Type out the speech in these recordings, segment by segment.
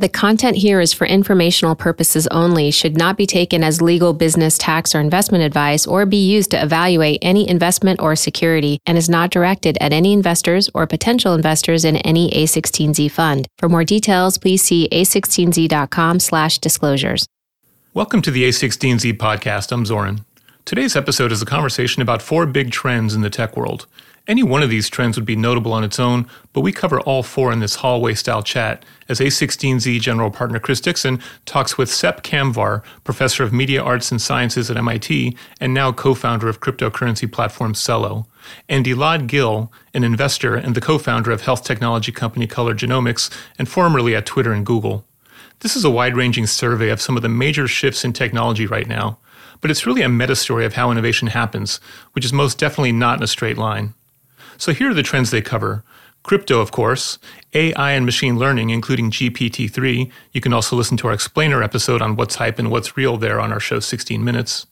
The content here is for informational purposes only, should not be taken as legal, business, tax, or investment advice, or be used to evaluate any investment or security, and is not directed at any investors or potential investors in any A16Z fund. For more details, please see a16z.com/disclosures. Welcome to the A16Z podcast. I'm Zoran. Today's episode is a conversation about four big trends in the tech world. Any one of these trends would be notable on its own, but we cover all four in this hallway-style chat as A16Z General Partner Chris Dixon talks with Sepp Kamvar, Professor of Media Arts and Sciences at MIT and now co-founder of cryptocurrency platform Celo, and Elad Gil, an investor and the co-founder of health technology company Color Genomics and formerly at Twitter and Google. This is a wide-ranging survey of some of the major shifts in technology right now, but it's really a meta-story of how innovation happens, which is most definitely not in a straight line. So here are the trends they cover. Crypto, of course, AI and machine learning, including GPT-3. You can also listen to our explainer episode on what's hype and what's real there on our show 16 Minutes.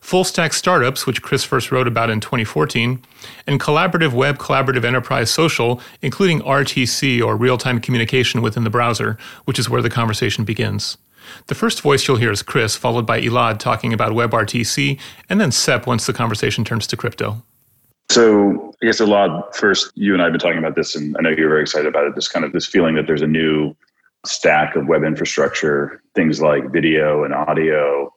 Full-stack startups, which Chris first wrote about in 2014, and collaborative web, collaborative enterprise social, including RTC or real-time communication within the browser, which is where the conversation begins. The first voice you'll hear is Chris, followed by Elad talking about WebRTC, and then Sepp once the conversation turns to crypto. So I guess, Elad, first, you and I have been talking about this, and I know you're very excited about it, this feeling that there's a new stack of web infrastructure, things like video and audio,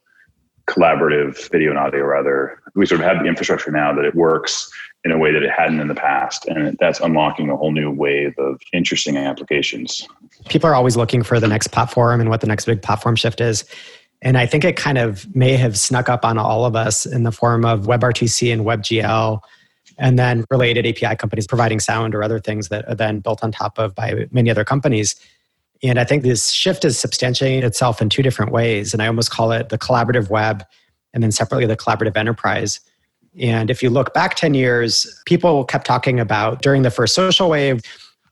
collaborative video and audio, rather. We sort of have the infrastructure now that it works in a way that it hadn't in the past, and that's unlocking a whole new wave of interesting applications. People are always looking for the next platform and what the next big platform shift is. And I think it kind of may have snuck up on all of us in the form of WebRTC and WebGL, and then related API companies providing sound or other things that are then built on top of by many other companies. And I think this shift is substantiating itself in two different ways. And I almost call it the collaborative web and then separately the collaborative enterprise. And if you look back 10 years, people kept talking about during the first social wave,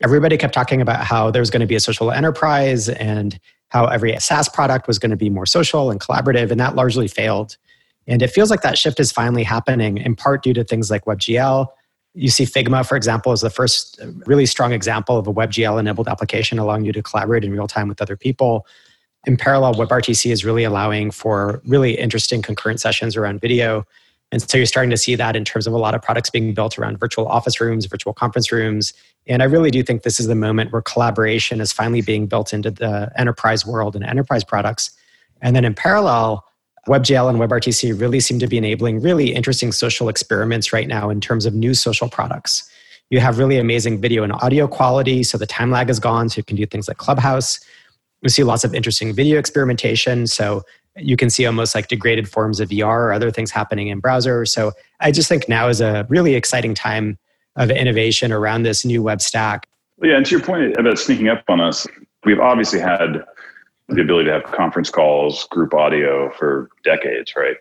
everybody kept talking about how there was going to be a social enterprise and how every SaaS product was going to be more social and collaborative. And that largely failed. And it feels like that shift is finally happening, in part due to things like WebGL. You see Figma, for example, is the first really strong example of a WebGL-enabled application allowing you to collaborate in real time with other people. In parallel, WebRTC is really allowing for really interesting concurrent sessions around video. And so you're starting to see that in terms of a lot of products being built around virtual office rooms, virtual conference rooms. And I really do think this is the moment where collaboration is finally being built into the enterprise world and enterprise products. And then in parallel, WebGL and WebRTC really seem to be enabling really interesting social experiments right now in terms of new social products. You have really amazing video and audio quality, so the time lag is gone, so you can do things like Clubhouse. We see lots of interesting video experimentation, so you can see almost like degraded forms of VR or other things happening in browser. So I just think now is a really exciting time of innovation around this new web stack. Yeah, and to your point about sneaking up on us, we've obviously had the ability to have conference calls, group audio for decades, right?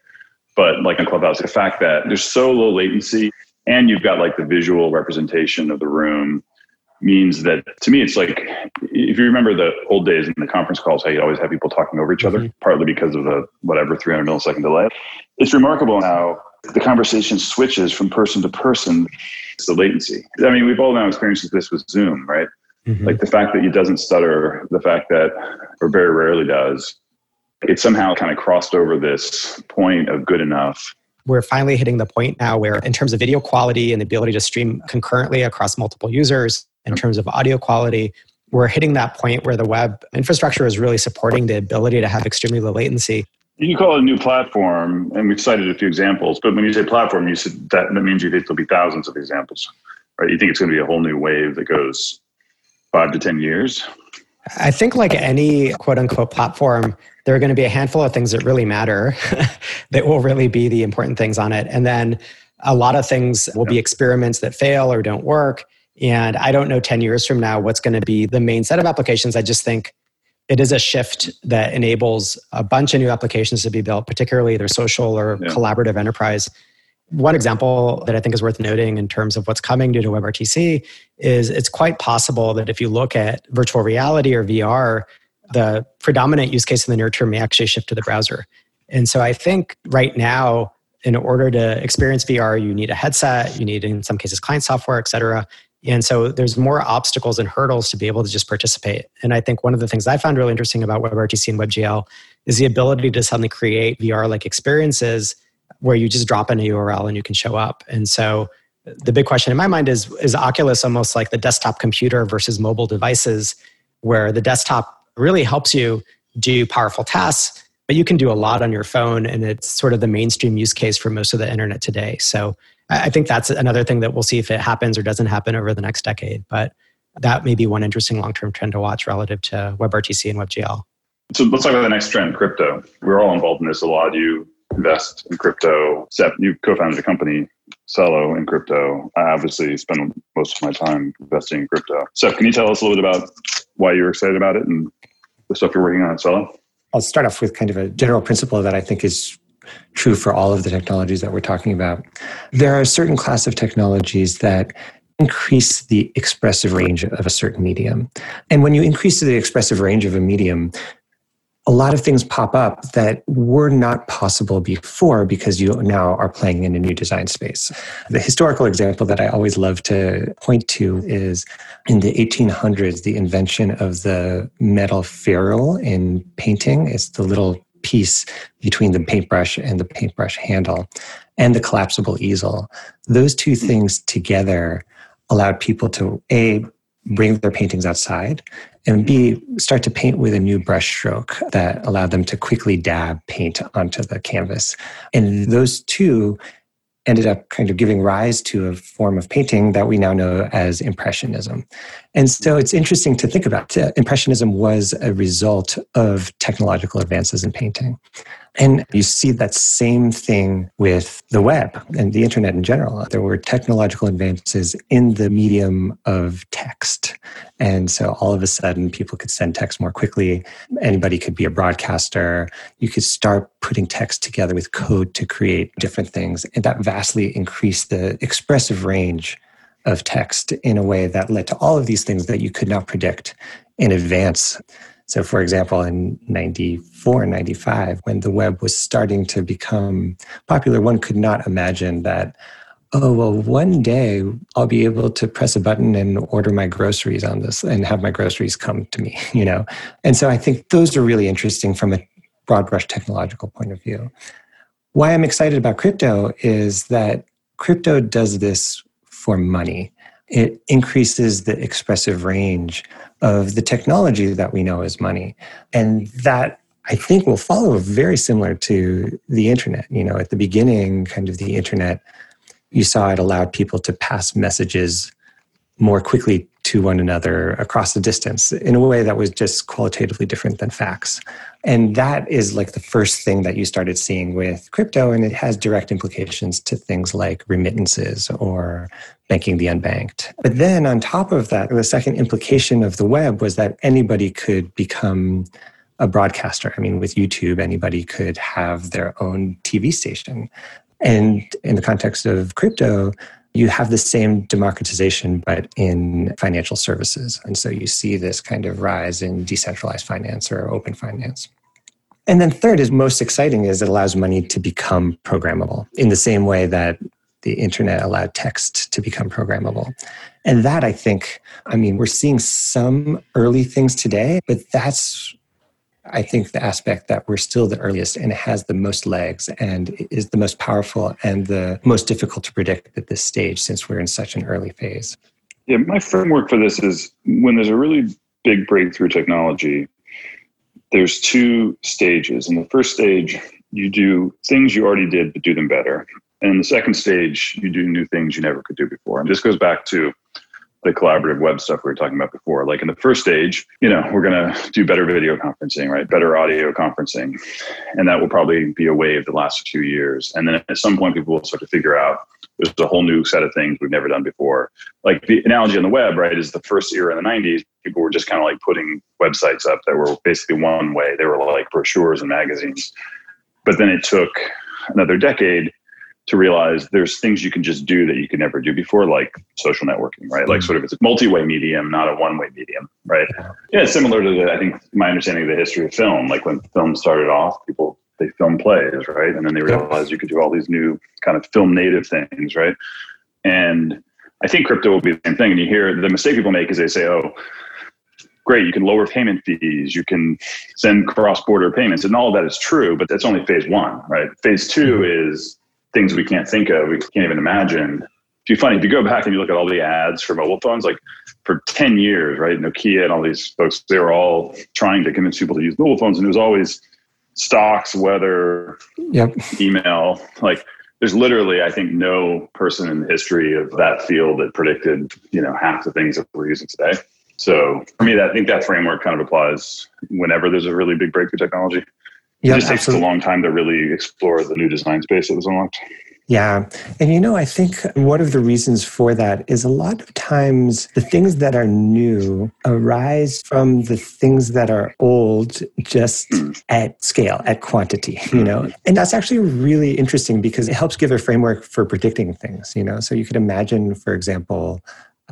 But like in Clubhouse, the fact that there's so low latency and you've got like the visual representation of the room means that, to me, it's like, if you remember the old days in the conference calls, how you'd always have people talking over each other, partly because of the 300 millisecond delay. It's remarkable how the conversation switches from person to person. It's the latency. I mean, we've all now experienced this with Zoom, right? Like the fact that it doesn't stutter, the fact that, or very rarely does, it somehow kind of crossed over this point of good enough. We're finally hitting the point now where in terms of video quality and the ability to stream concurrently across multiple users, in terms of audio quality, we're hitting that point where the web infrastructure is really supporting the ability to have extremely low latency. You can call it a new platform, and we've cited a few examples, but when you say platform, you said that means you think there'll be thousands of examples, right? You think it's going to be a whole new wave that goes 5 to 10 years? I think like any quote-unquote platform, there are going to be a handful of things that really matter that will really be the important things on it. And then a lot of things will be experiments that fail or don't work. And I don't know 10 years from now what's going to be the main set of applications. I just think it is a shift that enables a bunch of new applications to be built, particularly either social or collaborative enterprise. One example that I think is worth noting in terms of what's coming due to WebRTC is it's quite possible that if you look at virtual reality or VR, the predominant use case in the near term may actually shift to the browser. And so I think right now, in order to experience VR, you need a headset, you need in some cases client software, et cetera. And so there's more obstacles and hurdles to be able to just participate. And I think one of the things I found really interesting about WebRTC and WebGL is the ability to suddenly create VR-like experiences where you just drop in a URL and you can show up. And so the big question in my mind is Oculus almost like the desktop computer versus mobile devices, where the desktop really helps you do powerful tasks, but you can do a lot on your phone, and it's sort of the mainstream use case for most of the internet today. So I think that's another thing that we'll see if it happens or doesn't happen over the next decade. But that may be one interesting long-term trend to watch relative to WebRTC and WebGL. So let's talk about the next trend, crypto. We're all involved in this. A lot of you invest in crypto. Sepp, you co-founded a company, Celo, in crypto. I obviously spend most of my time investing in crypto. Sepp, can you tell us a little bit about why you're excited about it and the stuff you're working on at Celo? I'll start off with kind of a general principle that I think is true for all of the technologies that we're talking about. There are a certain class of technologies that increase the expressive range of a certain medium. And when you increase the expressive range of a medium, a lot of things pop up that were not possible before because you now are playing in a new design space. The historical example that I always love to point to is in the 1800s, the invention of the metal ferrule in painting. It's the little piece between the paintbrush and the paintbrush handle, and the collapsible easel. Those two things together allowed people to A, bring their paintings outside, and B, start to paint with a new brushstroke that allowed them to quickly dab paint onto the canvas. And those two ended up kind of giving rise to a form of painting that we now know as Impressionism. And so it's interesting to think about. Impressionism was a result of technological advances in painting. And you see that same thing with the web and the internet in general. There were technological advances in the medium of text. And so all of a sudden, people could send text more quickly. Anybody could be a broadcaster. You could start putting text together with code to create different things. And that vastly increased the expressive range of text in a way that led to all of these things that you could not predict in advance. So for example, in 94, 95, when the web was starting to become popular, one could not imagine that, oh, well, one day I'll be able to press a button and order my groceries on this and have my groceries come to me, you know? And so I think those are really interesting from a broad brush technological point of view. Why I'm excited about crypto is that crypto does this for money. It increases the expressive range of the technology that we know as money. And that, I think, will follow very similar to the internet. You know, at the beginning, kind of the internet, you saw it allowed people to pass messages more quickly to one another across the distance in a way that was just qualitatively different than facts. And that is like the first thing that you started seeing with crypto, and it has direct implications to things like remittances or banking the unbanked. But then on top of that, the second implication of the web was that anybody could become a broadcaster. I mean, with YouTube, anybody could have their own TV station. And in the context of crypto, you have the same democratization, but in financial services. And so you see this kind of rise in decentralized finance or open finance. And then third is most exciting is it allows money to become programmable in the same way that the internet allowed text to become programmable. And that, I think, I mean, we're seeing some early things today, but that's, I think, the aspect that we're still the earliest and it has the most legs and is the most powerful and the most difficult to predict at this stage since we're in such an early phase. Yeah, my framework for this is when there's a really big breakthrough technology, there's two stages. In the first stage, you do things you already did, but do them better. And in the second stage, you do new things you never could do before. And this goes back to the collaborative web stuff we were talking about before. Like in the first stage, you know, we're going to do better video conferencing, right? Better audio conferencing. And that will probably be a wave the last 2 years. And then at some point, people will start to figure out there's a whole new set of things we've never done before. Like the analogy on the web, right, is the first era in the 90s, people were just kind of like putting websites up that were basically one way. They were like brochures and magazines. But then it took another decade to realize there's things you can just do that you could never do before, like social networking, right? Like sort of it's a multi-way medium, not a one-way medium, right? Yeah, it's similar to, I think, my understanding of the history of film. Like when film started off, people, they film plays, right? And then they realized you could do all these new kind of film native things, right? And I think crypto will be the same thing. And you hear the mistake people make is they say, oh, great, you can lower payment fees, you can send cross-border payments, and all of that is true, but that's only phase one, right? Phase two is things we can't think of, we can't even imagine. It'd be funny if you go back and you look at all the ads for mobile phones, like for 10 years, right? Nokia and all these folks, they were all trying to convince people to use mobile phones, and it was always stocks, weather, email. Like, there's literally, I think, no person in the history of that field that predicted, you know, half the things that we're using today. So for me, I think that framework kind of applies whenever there's a really big breakthrough technology. It just takes a long time to really explore the new design space that was unlocked. Yeah. And, you know, I think one of the reasons for that is a lot of times the things that are new arise from the things that are old just at scale, at quantity, you know. And that's actually really interesting because it helps give a framework for predicting things, you know. So you could imagine, for example,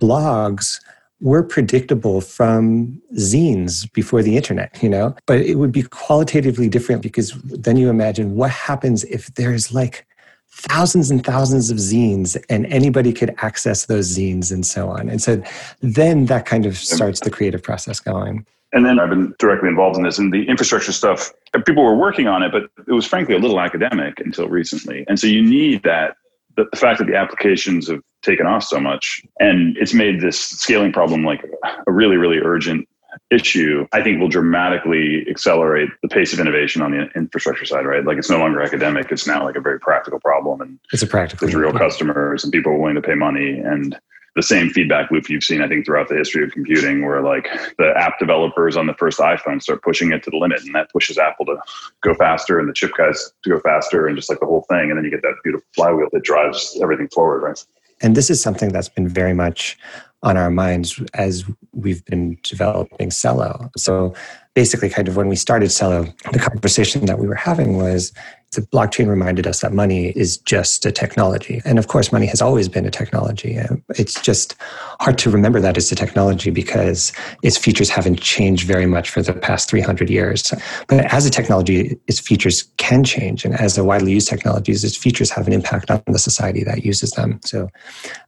blogs were predictable from zines before the internet, you know, but it would be qualitatively different because then you imagine what happens if there's like thousands and thousands of zines and anybody could access those zines and so on. And so then that kind of starts the creative process going. And then I've been directly involved in this and the infrastructure stuff, people were working on it, but it was frankly a little academic until recently. And so you need that, the fact that the applications have taken off so much and it's made this scaling problem like a really, really urgent issue, I think will dramatically accelerate the pace of innovation on the infrastructure side, right? Like it's no longer academic. It's now like a very practical problem. And it's a practical problem. There's real customers and people are willing to pay money. And the same feedback loop you've seen, I think, throughout the history of computing where like the app developers on the first iPhone start pushing it to the limit and that pushes Apple to go faster and the chip guys to go faster and just like the whole thing. And then you get that beautiful flywheel that drives everything forward, right? And this is something that's been very much on our minds as we've been developing Celo. So basically kind of when we started Celo, the conversation that we were having was the blockchain reminded us that money is just a technology. And of course, money has always been a technology. It's just hard to remember that it's a technology because its features haven't changed very much for the past 300 years. But as a technology, its features can change. And as a widely used technology, its features have an impact on the society that uses them. So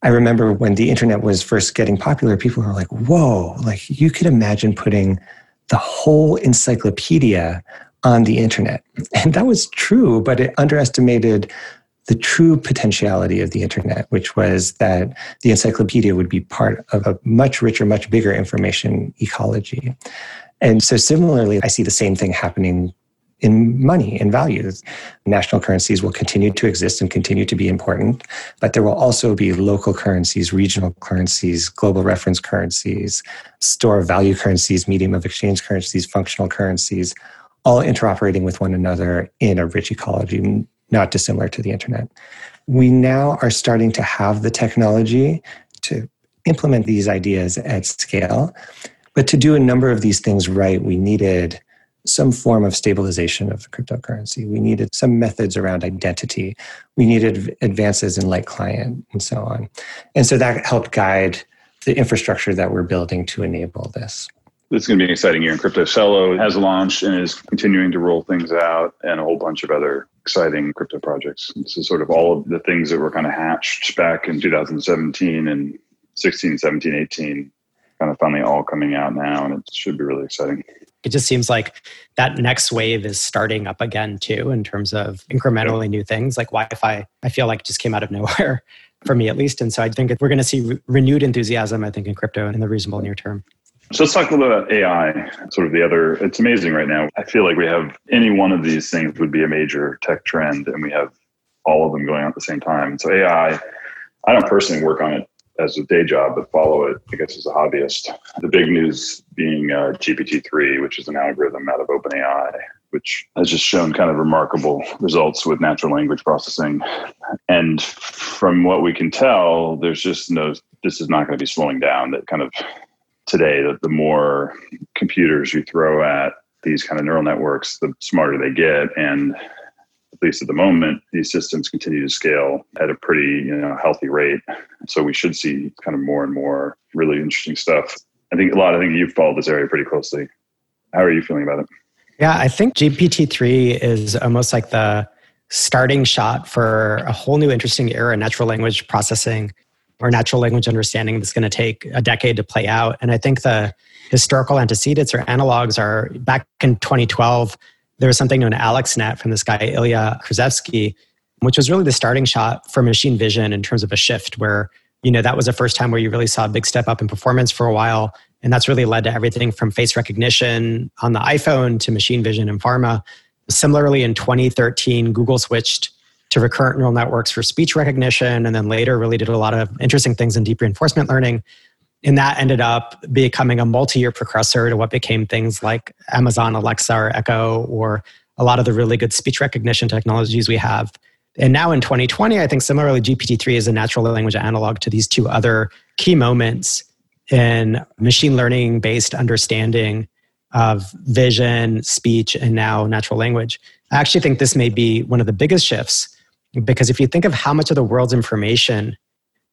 I remember when the internet was first getting popular, people were like, whoa, like you could imagine putting the whole encyclopedia on the internet. And that was true, but it underestimated the true potentiality of the internet, which was that the encyclopedia would be part of a much richer, much bigger information ecology. And so similarly, I see the same thing happening in money and values. National currencies will continue to exist and continue to be important, but there will also be local currencies, regional currencies, global reference currencies, store of value currencies, medium of exchange currencies, functional currencies, all interoperating with one another in a rich ecology, not dissimilar to the internet. We now are starting to have the technology to implement these ideas at scale, but to do a number of these things right, we needed some form of stabilization of the cryptocurrency. We needed some methods around identity. We needed advances in light client and so on. And so that helped guide the infrastructure that we're building to enable this. It's going to be an exciting year in crypto. Celo has launched and is continuing to roll things out and a whole bunch of other exciting crypto projects. This is sort of all of the things that were kind of hatched back in 2017 and 16, 17, 18, kind of finally all coming out now. And it should be really exciting. It just seems like that next wave is starting up again too, in terms of incrementally new things like Wi-Fi. I feel like just came out of nowhere for me at least. And so I think we're going to see renewed enthusiasm, I think, in crypto in the reasonable near term. So let's talk a little bit about AI, sort of the other, it's amazing right now. I feel like we have any one of these things would be a major tech trend and we have all of them going on at the same time. So AI, I don't personally work on it as a day job, but follow it, I guess, as a hobbyist. The big news being GPT-3, which is an algorithm out of OpenAI, which has just shown kind of remarkable results with natural language processing. And from what we can tell, there's just no, this is not going to be slowing down. That kind of today, that the more computers you throw at these kind of neural networks, the smarter they get. And at least at the moment, these systems continue to scale at a pretty, you know, healthy rate. So we should see kind of more and more really interesting stuff. I think a lot, I think you've followed this area pretty closely. How are you feeling about it? Yeah, I think GPT-3 is almost like the starting shot for a whole new interesting era in natural language processing. or natural language understanding that's going to take a decade to play out. And I think the historical antecedents or analogs are back in 2012, there was something known as AlexNet from this guy, Ilya Sutskever, which was really the starting shot for machine vision in terms of a shift where, you know, that was the first time where you really saw a big step up in performance for a while. And that's really led to everything from face recognition on the iPhone to machine vision in pharma. Similarly, in 2013, Google switched to recurrent neural networks for speech recognition, and then later really did a lot of interesting things in deep reinforcement learning. And that ended up becoming a multi-year precursor to what became things like Amazon Alexa or Echo, or a lot of the really good speech recognition technologies we have. And now in 2020, I think similarly, GPT-3 is a natural language analog to these two other key moments in machine learning-based understanding of vision, speech, and now natural language. I actually think this may be one of the biggest shifts, because if you think of how much of the world's information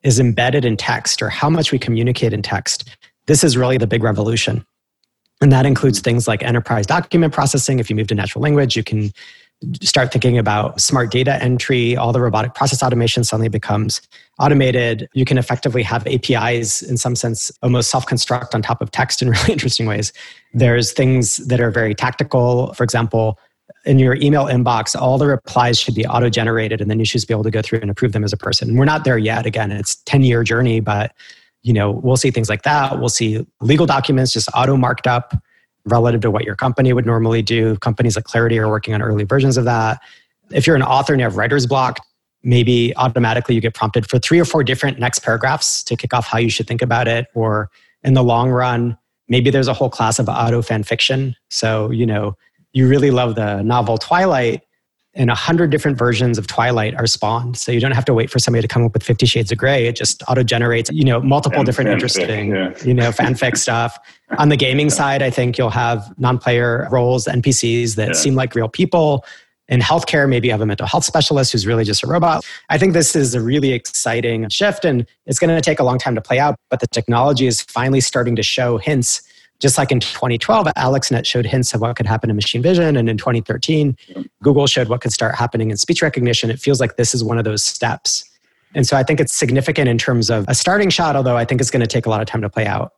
is embedded in text or how much we communicate in text, this is really the big revolution. And that includes things like enterprise document processing. If you move to natural language, you can start thinking about smart data entry. All the robotic process automation suddenly becomes automated. You can effectively have APIs, in some sense, almost self-construct on top of text in really interesting ways. There's things that are very tactical. For example, in your email inbox, all the replies should be auto-generated, and then you should be able to go through and approve them as a person. We're not there yet. Again, it's a 10-year journey, but you know, we'll see things like that. We'll see legal documents just auto-marked up relative to what your company would normally do. Companies like Clarity are working on early versions of that. If you're an author and you have writer's block, maybe automatically you get prompted for 3 or 4 different next paragraphs to kick off how you should think about it. Or in the long run, maybe there's a whole class of auto fan fiction. So, you know, you really love the novel Twilight, and 100 different versions of Twilight are spawned. So you don't have to wait for somebody to come up with 50 Shades of Grey. It just auto-generates, you know, multiple different interesting, you know, fanfic stuff. On the gaming side, I think you'll have non-player roles, NPCs that seem like real people. In healthcare, maybe you have a mental health specialist who's really just a robot. I think this is a really exciting shift, and it's going to take a long time to play out, but the technology is finally starting to show hints. Just like in 2012, AlexNet showed hints of what could happen in machine vision. And in 2013, Google showed what could start happening in speech recognition. It feels like this is one of those steps. And so I think it's significant in terms of a starting shot, although I think it's going to take a lot of time to play out.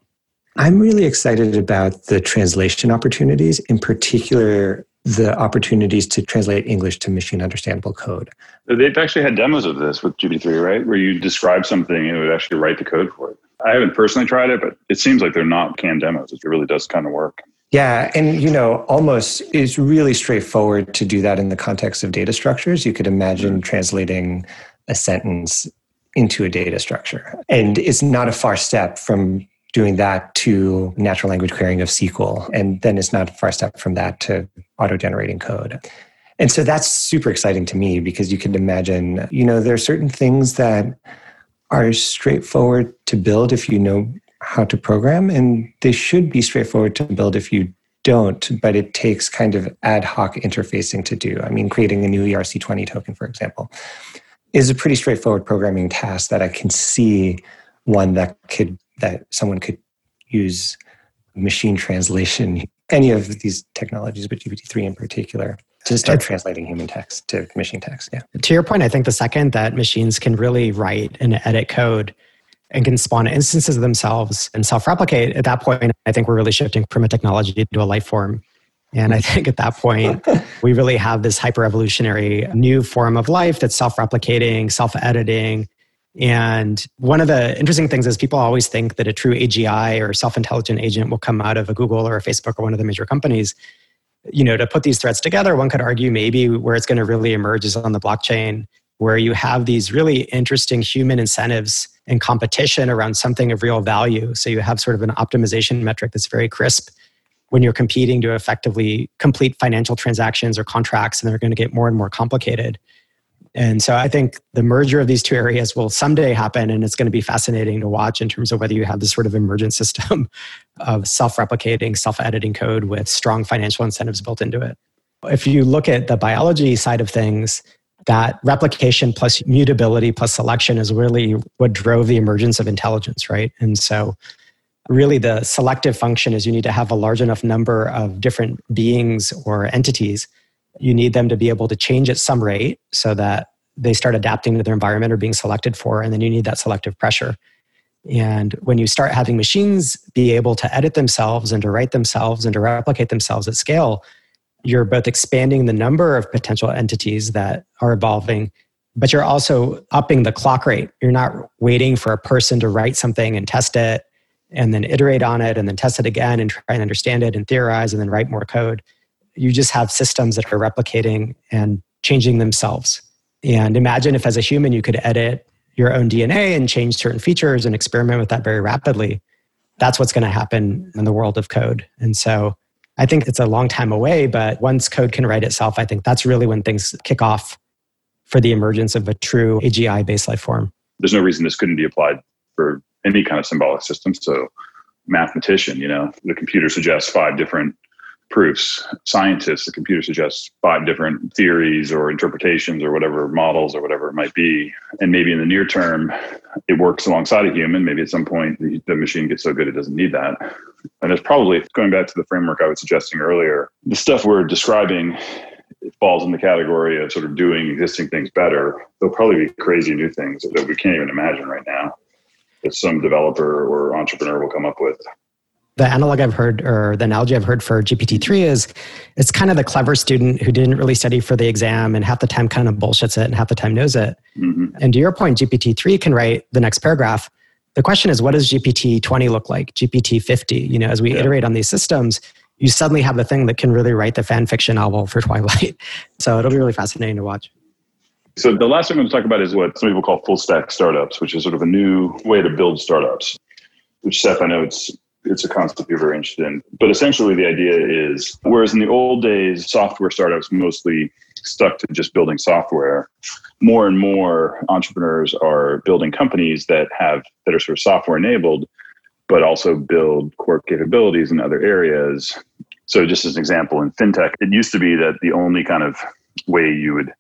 I'm really excited about the translation opportunities, in particular, the opportunities to translate English to machine understandable code. They've actually had demos of this with GPT-3, right? Where you describe something and it would actually write the code for it. I haven't personally tried it, but it seems like they're not canned demos. It really does kind of work. Yeah. And, you know, almost it's really straightforward to do that in the context of data structures. You could imagine translating a sentence into a data structure. And it's not a far step from doing that to natural language querying of SQL. And then it's not a far step from that to auto-generating code. And so that's super exciting to me, because you can imagine, you know, there are certain things that are straightforward to build if you know how to program, and they should be straightforward to build if you don't, but it takes kind of ad hoc interfacing to do. I mean, creating a new ERC-20 token, for example, is a pretty straightforward programming task that I can see one that someone could use machine translation, any of these technologies, but GPT-3 in particular, to start translating human text to machine text. Yeah. To your point, I think the second that machines can really write and edit code and can spawn instances of themselves and self-replicate, at that point, I think we're really shifting from a technology to a life form. And I think at that point, we really have this hyper-evolutionary new form of life that's self-replicating, self-editing. And one of the interesting things is people always think that a true AGI or self-intelligent agent will come out of a Google or a Facebook or one of the major companies. You know, to put these threads together, one could argue maybe where it's going to really emerge is on the blockchain, where you have these really interesting human incentives and competition around something of real value. So you have sort of an optimization metric that's very crisp when you're competing to effectively complete financial transactions or contracts, and they're going to get more and more complicated. And so I think the merger of these two areas will someday happen, and it's going to be fascinating to watch in terms of whether you have this sort of emergent system of self-replicating, self-editing code with strong financial incentives built into it. If you look at the biology side of things, that replication plus mutability plus selection is really what drove the emergence of intelligence, right? And so really the selective function is you need to have a large enough number of different beings or entities. You need them to be able to change at some rate so that they start adapting to their environment or being selected for, and then you need that selective pressure. And when you start having machines be able to edit themselves and to write themselves and to replicate themselves at scale, you're both expanding the number of potential entities that are evolving, but you're also upping the clock rate. You're not waiting for a person to write something and test it and then iterate on it and then test it again and try and understand it and theorize and then write more code. You just have systems that are replicating and changing themselves. And imagine if as a human you could edit your own DNA and change certain features and experiment with that very rapidly. That's what's going to happen in the world of code. And so I think it's a long time away, but once code can write itself, I think that's really when things kick off for the emergence of a true AGI-based life form. There's no reason this couldn't be applied for any kind of symbolic system. So mathematician, the computer suggests 5 different proofs. Scientists, the computer suggests 5 different theories or interpretations or whatever, models or whatever it might be. And maybe in the near term, it works alongside a human. Maybe at some point, the machine gets so good it doesn't need that. And it's probably, going back to the framework I was suggesting earlier, the stuff we're describing, it falls in the category of sort of doing existing things better. There'll probably be crazy new things that we can't even imagine right now that some developer or entrepreneur will come up with. The analogy I've heard for GPT-3 is it's kind of the clever student who didn't really study for the exam and half the time kind of bullshits it and half the time knows it. Mm-hmm. And to your point, GPT-3 can write the next paragraph. The question is, what does GPT-20 look like? GPT-50? As we iterate on these systems, you suddenly have the thing that can really write the fan fiction novel for Twilight. So it'll be really fascinating to watch. So the last thing I'm going to talk about is what some people call full stack startups, which is sort of a new way to build startups, which, Seth, I know it's a concept you're very interested in. But essentially the idea is, whereas in the old days, software startups mostly stuck to just building software, more and more entrepreneurs are building companies that are sort of software enabled, but also build core capabilities in other areas. So just as an example, in fintech, it used to be that the only kind of way you would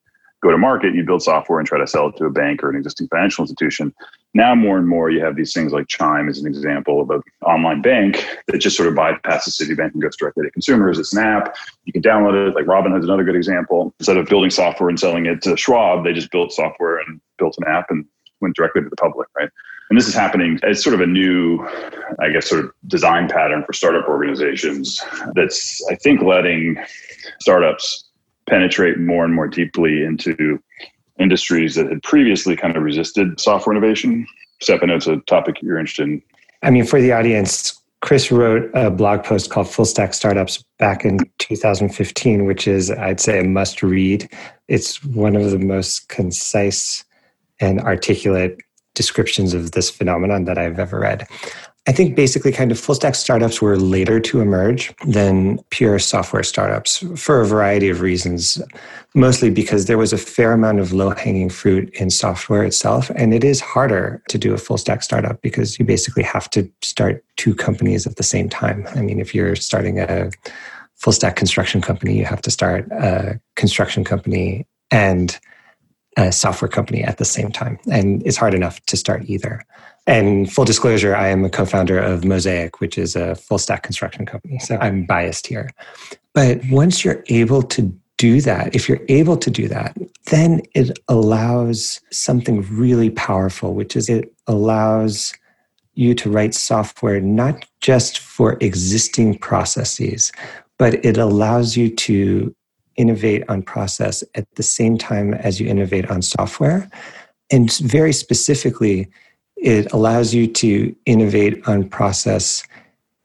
go to market, you build software and try to sell it to a bank or an existing financial institution. Now, more and more, you have these things like Chime as an example of an online bank that just sort of bypasses Citibank and goes directly to consumers. It's an app. You can download it. Like Robinhood's another good example. Instead of building software and selling it to Schwab, they just built software and built an app and went directly to the public, right? And this is happening as sort of a new, I guess, sort of design pattern for startup organizations that's, I think, letting startups penetrate more and more deeply into industries that had previously kind of resisted software innovation. Sepp, I know it's a topic you're interested in. I mean, for the audience, Chris wrote a blog post called Full Stack Startups back in 2015, which is, I'd say, a must read. It's one of the most concise and articulate descriptions of this phenomenon that I've ever read. I think basically kind of full stack startups were later to emerge than pure software startups for a variety of reasons, mostly because there was a fair amount of low-hanging fruit in software itself. And it is harder to do a full stack startup because you basically have to start 2 companies at the same time. I mean, if you're starting a full stack construction company, you have to start a construction company and a software company at the same time. And it's hard enough to start either. And full disclosure, I am a co-founder of Mosaic, which is a full stack construction company. So I'm biased here. But once you're able to do that, if you're able to do that, then it allows something really powerful, which is it allows you to write software not just for existing processes, but it allows you to innovate on process at the same time as you innovate on software. And very specifically, it allows you to innovate on process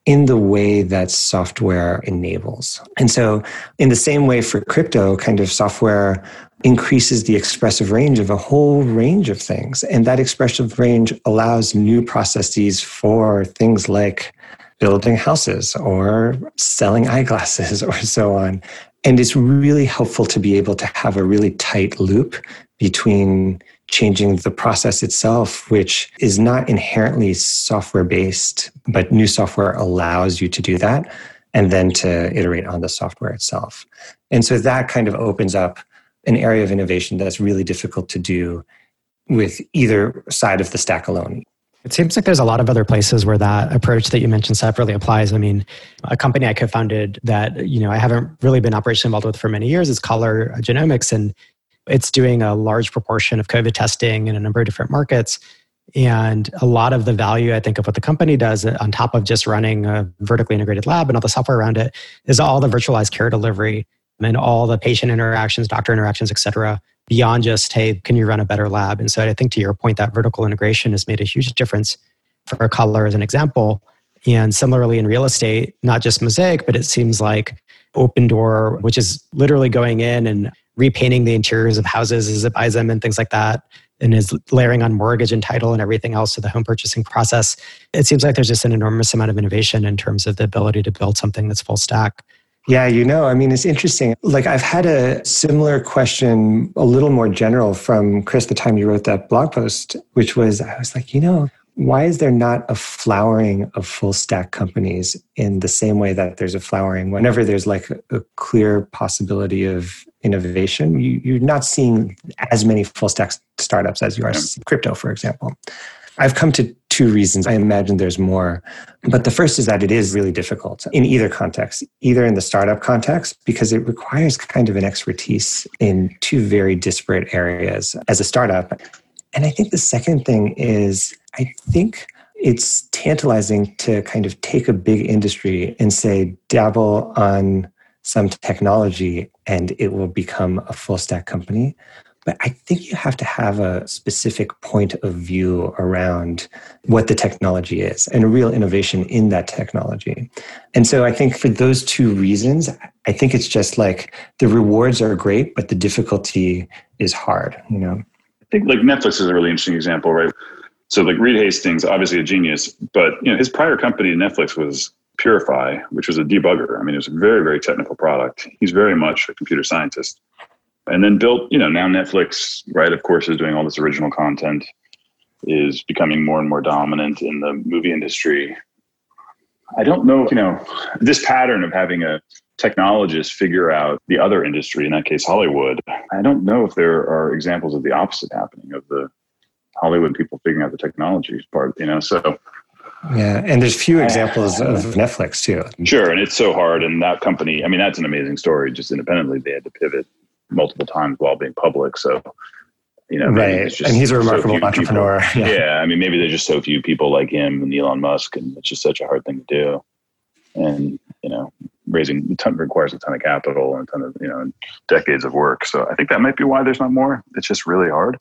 in the way that software enables. And so in the same way for crypto, kind of software increases the expressive range of a whole range of things. And that expressive range allows new processes for things like building houses or selling eyeglasses or so on. And it's really helpful to be able to have a really tight loop between changing the process itself, which is not inherently software-based, but new software allows you to do that, and then to iterate on the software itself. And so that kind of opens up an area of innovation that's really difficult to do with either side of the stack alone. It seems like there's a lot of other places where that approach that you mentioned, Seth, really applies. I mean, a company I co-founded that I haven't really been operationally involved with for many years is Color Genomics, and It's doing a large proportion of COVID testing in a number of different markets. And a lot of the value, I think, of what the company does, on top of just running a vertically integrated lab and all the software around it, is all the virtualized care delivery and all the patient interactions, doctor interactions, et cetera, beyond just, hey, can you run a better lab? And so I think to your point, that vertical integration has made a huge difference for Color as an example. And similarly in real estate, not just Mosaic, but it seems like Open Door, which is literally going in and repainting the interiors of houses as it buys them and things like that, and is layering on mortgage and title and everything else to the home purchasing process. It seems like there's just an enormous amount of innovation in terms of the ability to build something that's full stack. Yeah, it's interesting. Like, I've had a similar question, a little more general, from Chris the time you wrote that blog post, which was, I was like, why is there not a flowering of full stack companies in the same way that there's a flowering whenever there's like a clear possibility of innovation? You're not seeing as many full stack startups as you are crypto, for example. I've come to two reasons. I imagine there's more. But the first is that it is really difficult in either context, either in the startup context, because it requires kind of an expertise in two very disparate areas as a startup. And I think the second thing is, I think it's tantalizing to kind of take a big industry and say, dabble on some technology and it will become a full stack company. But I think you have to have a specific point of view around what the technology is and a real innovation in that technology. And so I think for those two reasons, I think it's just like the rewards are great, but the difficulty is hard, I think like Netflix is a really interesting example, right? So like Reed Hastings, obviously a genius, but his prior company, Netflix, was Purify, which was a debugger. I mean, it was a very, very technical product. He's very much a computer scientist. And then built, now Netflix, right, of course, is doing all this original content, is becoming more and more dominant in the movie industry. I don't know, this pattern of having a technologists figure out the other industry, in that case, Hollywood. I don't know if there are examples of the opposite happening, of the Hollywood people figuring out the technology part, so. Yeah, and there's few examples of Netflix too. Sure, and it's so hard. And that company, that's an amazing story. Just independently, they had to pivot multiple times while being public. So, right. And he's a remarkable entrepreneur. Yeah, maybe there's just so few people like him and Elon Musk, and it's just such a hard thing to do. And, requires a ton of capital and a ton of, decades of work. So I think that might be why there's not more. It's just really hard.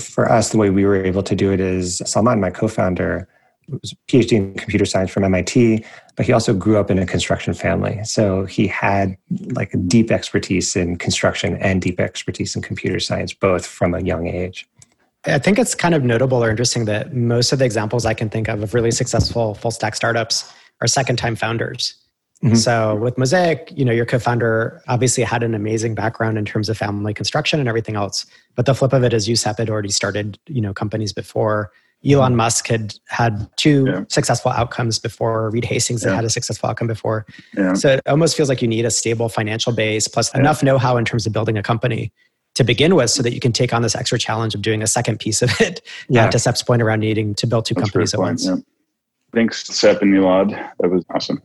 For us, the way we were able to do it is Salman, my co-founder, was a PhD in computer science from MIT, but he also grew up in a construction family. So he had a deep expertise in construction and deep expertise in computer science, both from a young age. I think it's kind of notable or interesting that most of the examples I can think of really successful full stack startups are second-time founders. Mm-hmm. So with Mosaic, your co-founder obviously had an amazing background in terms of family construction and everything else. But the flip of it is Yousef had already started, companies before. Elon Musk had two successful outcomes before. Reed Hastings had had a successful outcome before. Yeah. So it almost feels like you need a stable financial base plus enough know-how in terms of building a company to begin with so that you can take on this extra challenge of doing a second piece of it to Sepp's point around needing to build two companies at once. Yeah. Thanks, Sepp and Elad. That was awesome.